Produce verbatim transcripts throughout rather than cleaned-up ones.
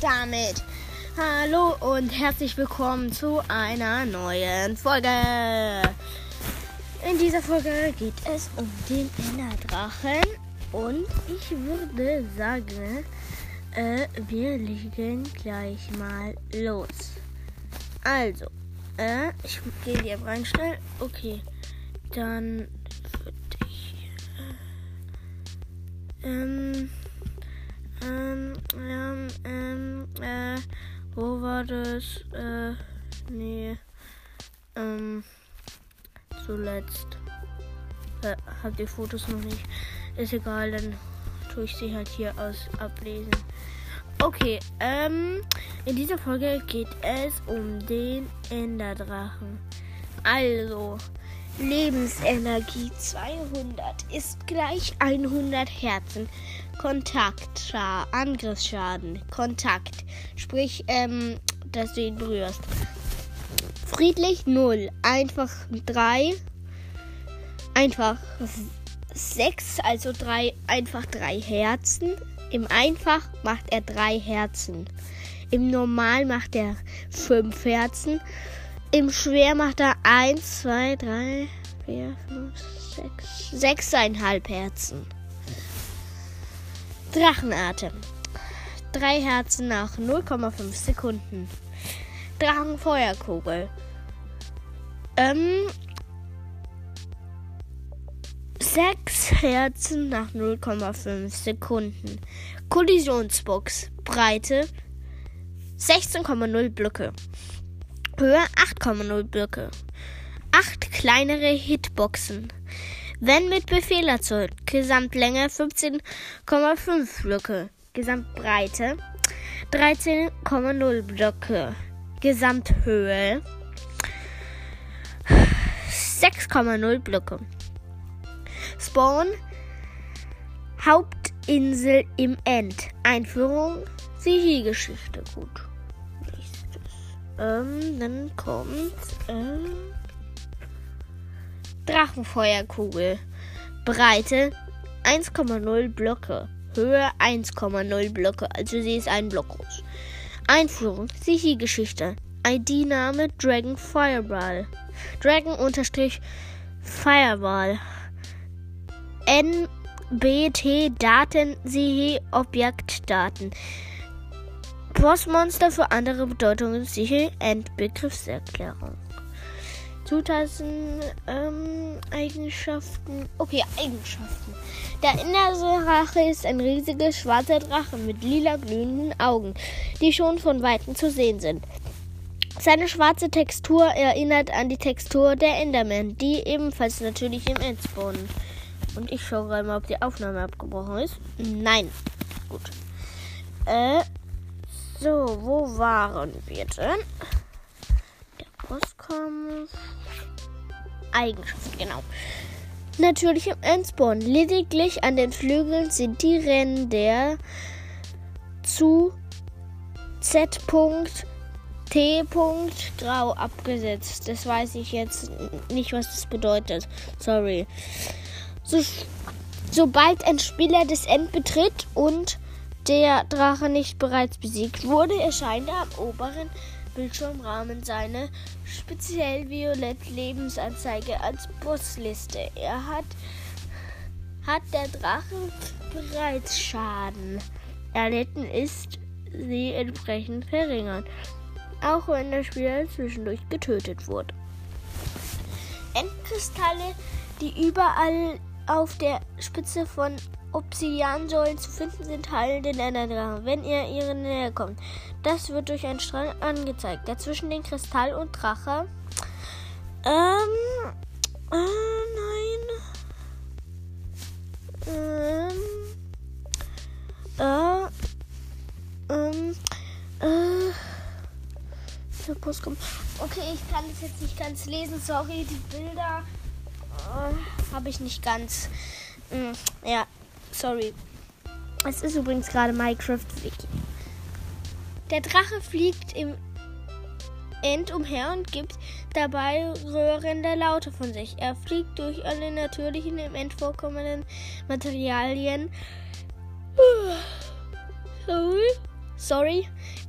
damit. Hallo und herzlich willkommen zu einer neuen Folge. In dieser Folge geht es um den Enderdrachen. Und ich würde sagen, äh, wir legen gleich mal los. Also, äh, ich gehe hier rein schnell. Okay, dann würde ich... Ähm... Ähm, ähm, ähm, äh, wo war das? Äh, nee, ähm, zuletzt. Äh, hab die Fotos noch nicht. Ist egal, dann tue ich sie halt hier aus ablesen. Okay, ähm, in dieser Folge geht es um den Enderdrachen. Also, Lebensenergie zweihundert ist gleich hundert Herzen. Kontakt, Angriffsschaden, Kontakt, sprich, ähm, dass du ihn berührst. Friedlich null, einfach drei, einfach sechs, also drei, einfach drei Herzen. Im Einfach macht er drei Herzen, im Normal macht er fünf Herzen, im Schwer macht er eins, zwei, drei, vier, fünf, sechs, sechseinhalb Herzen. Drachenatem. drei Herzen nach null Komma fünf Sekunden. Drachenfeuerkugel. Ähm, sechs Herzen nach null Komma fünf Sekunden. Kollisionsbox. Breite sechzehn Komma null Blöcke. Höhe acht Komma null Blöcke. acht kleinere Hitboxen. Wenn mit Befehl erzeugt, Gesamtlänge fünfzehn Komma fünf Blöcke, Gesamtbreite dreizehn Komma null Blöcke, Gesamthöhe sechs Komma null Blöcke. Spawn, Hauptinsel im End, Einführung, C G-Geschichte, gut. Ähm, dann kommt... Ähm Drachenfeuerkugel. Breite eins Komma null Blöcke. Höhe eins Komma null Blöcke. Also sie ist ein Block groß. Einführung. C G-Geschichte. I D-Name Dragon Fireball. Dragon-Fireball. N B T-Daten. C G-Objektdaten. Bossmonster für andere Bedeutungen. C G-Endbegriffserklärung. Zutaten, ähm, Eigenschaften. Okay, Eigenschaften. Der Enderdrache ist ein riesiger schwarzer Drache mit lila glühenden Augen, die schon von Weitem zu sehen sind. Seine schwarze Textur erinnert an die Textur der Enderman, die ebenfalls natürlich im End spawnen. Und ich schaue gerade mal, ob die Aufnahme abgebrochen ist. Nein. Gut. Äh, so, wo waren wir denn? Auskampf. Eigenschaften, genau. Natürlich im Endspawn. Lediglich an den Flügeln sind die Ränder zu Z T grau abgesetzt. Das weiß ich jetzt nicht, was das bedeutet. Sorry. So, sobald ein Spieler das End betritt und der Drache nicht bereits besiegt wurde, erscheint er am oberen Bildschirmrahmen seine speziell violett Lebensanzeige als Bossliste. Er hat, hat der Drachen bereits Schaden erlitten, ist sie entsprechend verringert, auch wenn der Spieler zwischendurch getötet wurde. Endkristalle, die überall auf der Spitze von Obsidian-Säulen zu finden sind, heilen den Enderdrachen, wenn ihr ihre Nähe kommt. Das wird durch einen Strahl angezeigt, der zwischen den Kristall und Drache. Ähm. Äh, nein. Ähm. Äh. Ähm. Äh. Okay, ich kann es jetzt nicht ganz lesen. Sorry, die Bilder äh, habe ich nicht ganz. Mh, ja. Sorry. Es ist übrigens gerade Minecraft-Wiki. Der Drache fliegt im End umher und gibt dabei rührende Laute von sich. Er fliegt durch alle natürlichen im End vorkommenden Materialien. Sorry. sorry,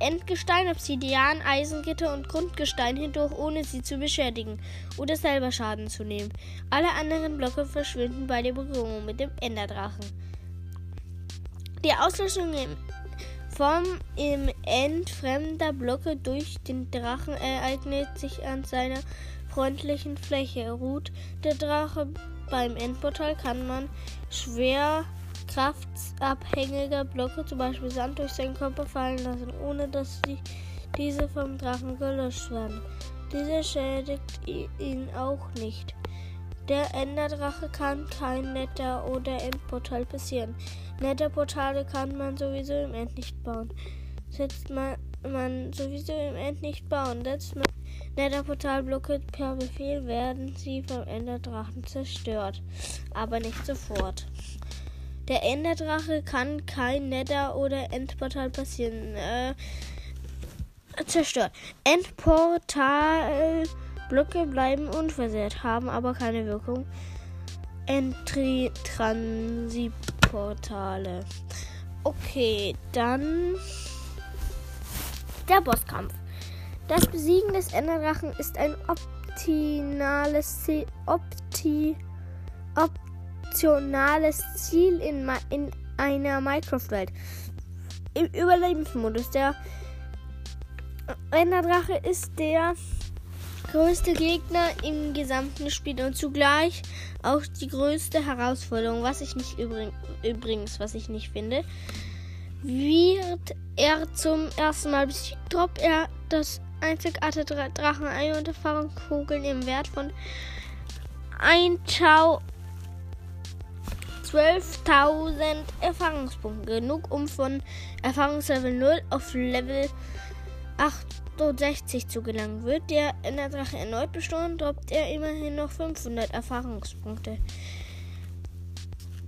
Endgestein, Obsidian, Eisengitter und Grundgestein hindurch, ohne sie zu beschädigen oder selber Schaden zu nehmen. Alle anderen Blöcke verschwinden bei der Berührung mit dem Enderdrachen. Die Auslöschung im Vom im End fremder Blöcke durch den Drachen ereignet sich an seiner freundlichen Fläche. Ruht der Drache beim Endportal, kann man schwerkraftabhängiger Blöcke, zum Beispiel Sand, durch seinen Körper fallen lassen, ohne dass die, diese vom Drachen gelöscht werden. Dieser schädigt ihn auch nicht. Der Enderdrache kann kein Nether- oder Endportal passieren. Netherportale kann man sowieso im End nicht bauen. Setzt man, man sowieso im End nicht bauen. Setzt man Netherportalblöcke per Befehl, werden sie vom Enderdrachen zerstört. Aber nicht sofort. Der Enderdrache kann kein Nether- oder Endportal passieren. Äh, zerstört. Endportal... Blöcke bleiben unversehrt, haben aber keine Wirkung. Entransiportale. Okay, dann der Bosskampf. Das Besiegen des Enderdrachen ist ein optionales Ziel, opti, optionales Ziel in, in einer Minecraft-Welt. Im Überlebensmodus. Der Enderdrache ist der größte Gegner im gesamten Spiel und zugleich auch die größte Herausforderung, was ich nicht übrig, übrigens, was ich nicht finde. Wird er zum ersten Mal besiegt, droppt er das einzigartige Drachen-Ei und Erfahrungskugeln im Wert von zwölftausend Erfahrungspunkten. Genug, um von Erfahrungslevel null auf Level achtundsechzig zu gelangen. Wird der Enderdrache erneut bestochen, droppt er immerhin noch fünfhundert Erfahrungspunkte.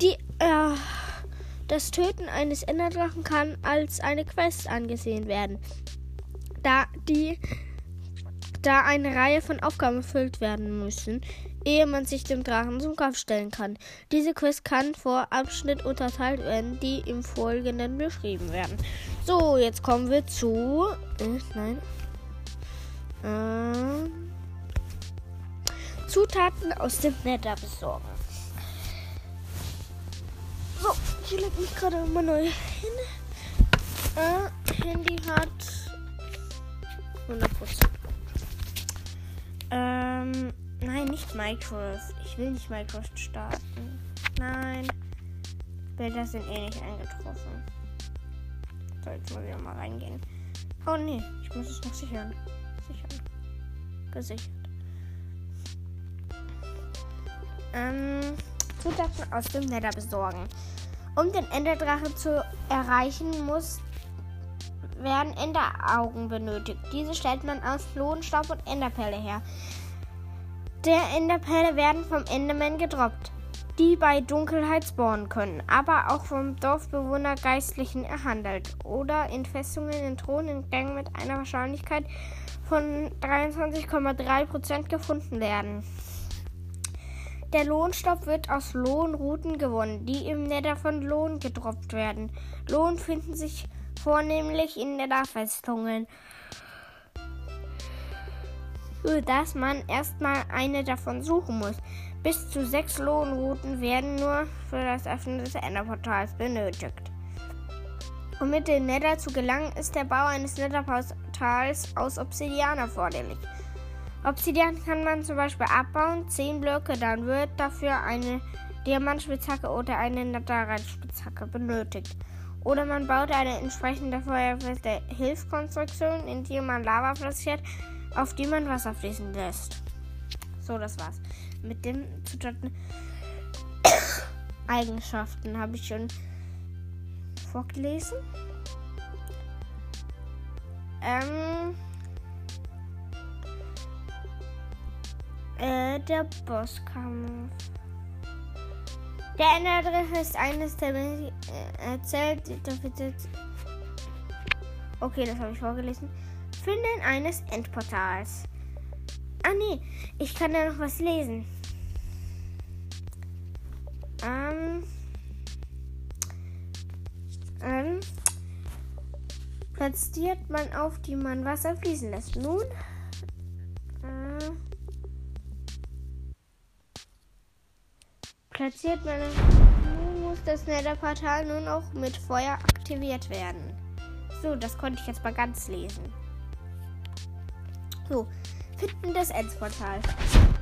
Die, äh, das Töten eines Enderdrachen kann als eine Quest angesehen werden, da, die, da eine Reihe von Aufgaben erfüllt werden müssen, ehe man sich dem Drachen zum Kampf stellen kann. Diese Quest kann vor Abschnitt unterteilt werden, die im Folgenden beschrieben werden. So, jetzt kommen wir zu... Äh, nein. Ähm, Zutaten aus dem Nether besorgen. So, ich lege mich gerade immer neu hin. Äh, Handy hat... hundert Prozent. Ähm... Nein, nicht Minecraft. Ich will nicht Minecraft starten. Nein. Bilder sind eh nicht eingetroffen. So, jetzt muss ich mal reingehen. Oh nee, ich muss es noch sichern. Sichern. Gesichert. Ähm, Zutaten aus dem Nether besorgen. Um den Enderdrachen zu erreichen, muss werden Enderaugen benötigt. Diese stellt man aus Flusenstaub und Enderperle her. Der Enderperle werden vom Enderman gedroppt, die bei Dunkelheit spawnen können, aber auch vom Dorfbewohner Geistlichen erhandelt oder in Festungen in Thronen in Gängen mit einer Wahrscheinlichkeit von dreiundzwanzig Komma drei Prozent gefunden werden. Der Lohnstoff wird aus Lohnruten gewonnen, die im Nether von Lohn gedroppt werden. Lohn finden sich vornehmlich in Netherfestungen, dass man erstmal eine davon suchen muss. Bis zu sechs Lohnrouten werden nur für das Öffnen des Enderportals benötigt. Um mit dem Nether zu gelangen, ist der Bau eines Netherportals aus Obsidian erforderlich. Obsidian kann man zum Beispiel abbauen, zehn Blöcke, dann wird dafür eine Diamantspitzhacke oder eine Netherrandspitzhacke benötigt. Oder man baut eine entsprechende feuerfeste Hilfskonstruktion, indem man Lava platziert, auf die man Wasser fließen lässt. So, das war's. Mit den Zutaten Eigenschaften habe ich schon vorgelesen. Ähm, äh, der Bosskampf. Der Enderdrache ist eines der äh, erzählt. Okay, das habe ich vorgelesen. Finden eines Endportals. Ah nee, ich kann da noch was lesen. Ähm, ähm, platziert man auf, die man Wasser fließen lässt. Nun. Äh, platziert man. Nun muss das Netherportal nun auch mit Feuer aktiviert werden. So, das konnte ich jetzt mal ganz lesen. So, finden das Endportal.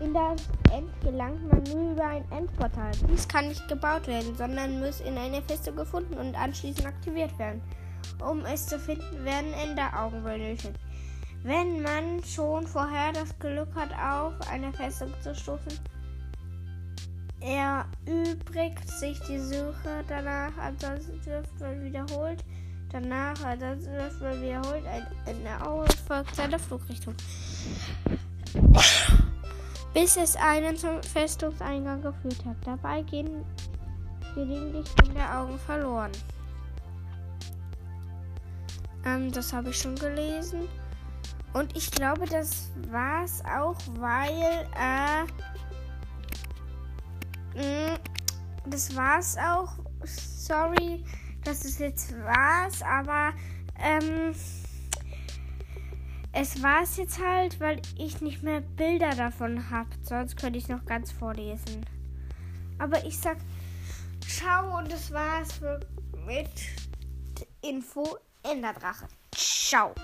In das End gelangt man nur über ein Endportal. Dies kann nicht gebaut werden, sondern muss in einer Festung gefunden und anschließend aktiviert werden. Um es zu finden, werden Enderaugen benötigt. Wenn man schon vorher das Glück hat, auf eine Festung zu stoßen, erübrigt sich die Suche danach, ansonsten wirft man wiederholt. Danach, ansonsten wirft man wiederholt ein Enderauge und folgt seiner Flugrichtung. Bis es einen zum Festungseingang geführt hat. Dabei gehen gelegentlich Enderaugen verloren. Ähm, das habe ich schon gelesen. Und ich glaube, das war's auch, weil äh, mh, das war's auch. Sorry, dass es jetzt war's, aber ähm, es war's jetzt halt, weil ich nicht mehr Bilder davon habe. Sonst könnte ich es noch ganz vorlesen. Aber ich sag, ciao und das war's mit Info Enderdrache. Ciao.